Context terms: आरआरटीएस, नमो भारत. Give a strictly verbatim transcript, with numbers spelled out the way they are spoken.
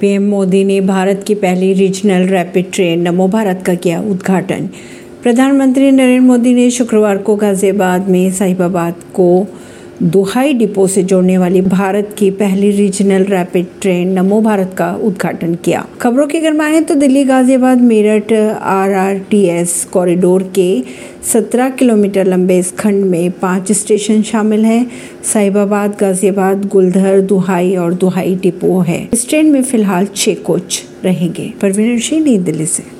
PM Modi ने भारत की पहली रीजनल रैपिड ट्रेन नमो भारत का किया उद्घाटन। प्रधानमंत्री नरेंद्र मोदी ने शुक्रवार को गाजियाबाद में साहिबाबाद को दोहाई डिपो से जोड़ने वाली भारत की पहली रीजनल रैपिड ट्रेन नमो भारत का उद्घाटन किया। खबरों की गरमाए तो दिल्ली गाजियाबाद मेरठ आरआरटीएस कॉरिडोर के सत्रह किलोमीटर लंबे इस खंड में पांच स्टेशन शामिल हैं। साहिबाबाद, गाजियाबाद, गुलधर, दोहाई और दोहाई डिपो है। इस ट्रेन में फिलहाल छह कोच रहेंगे। परवीन सिंह, नई दिल्ली से।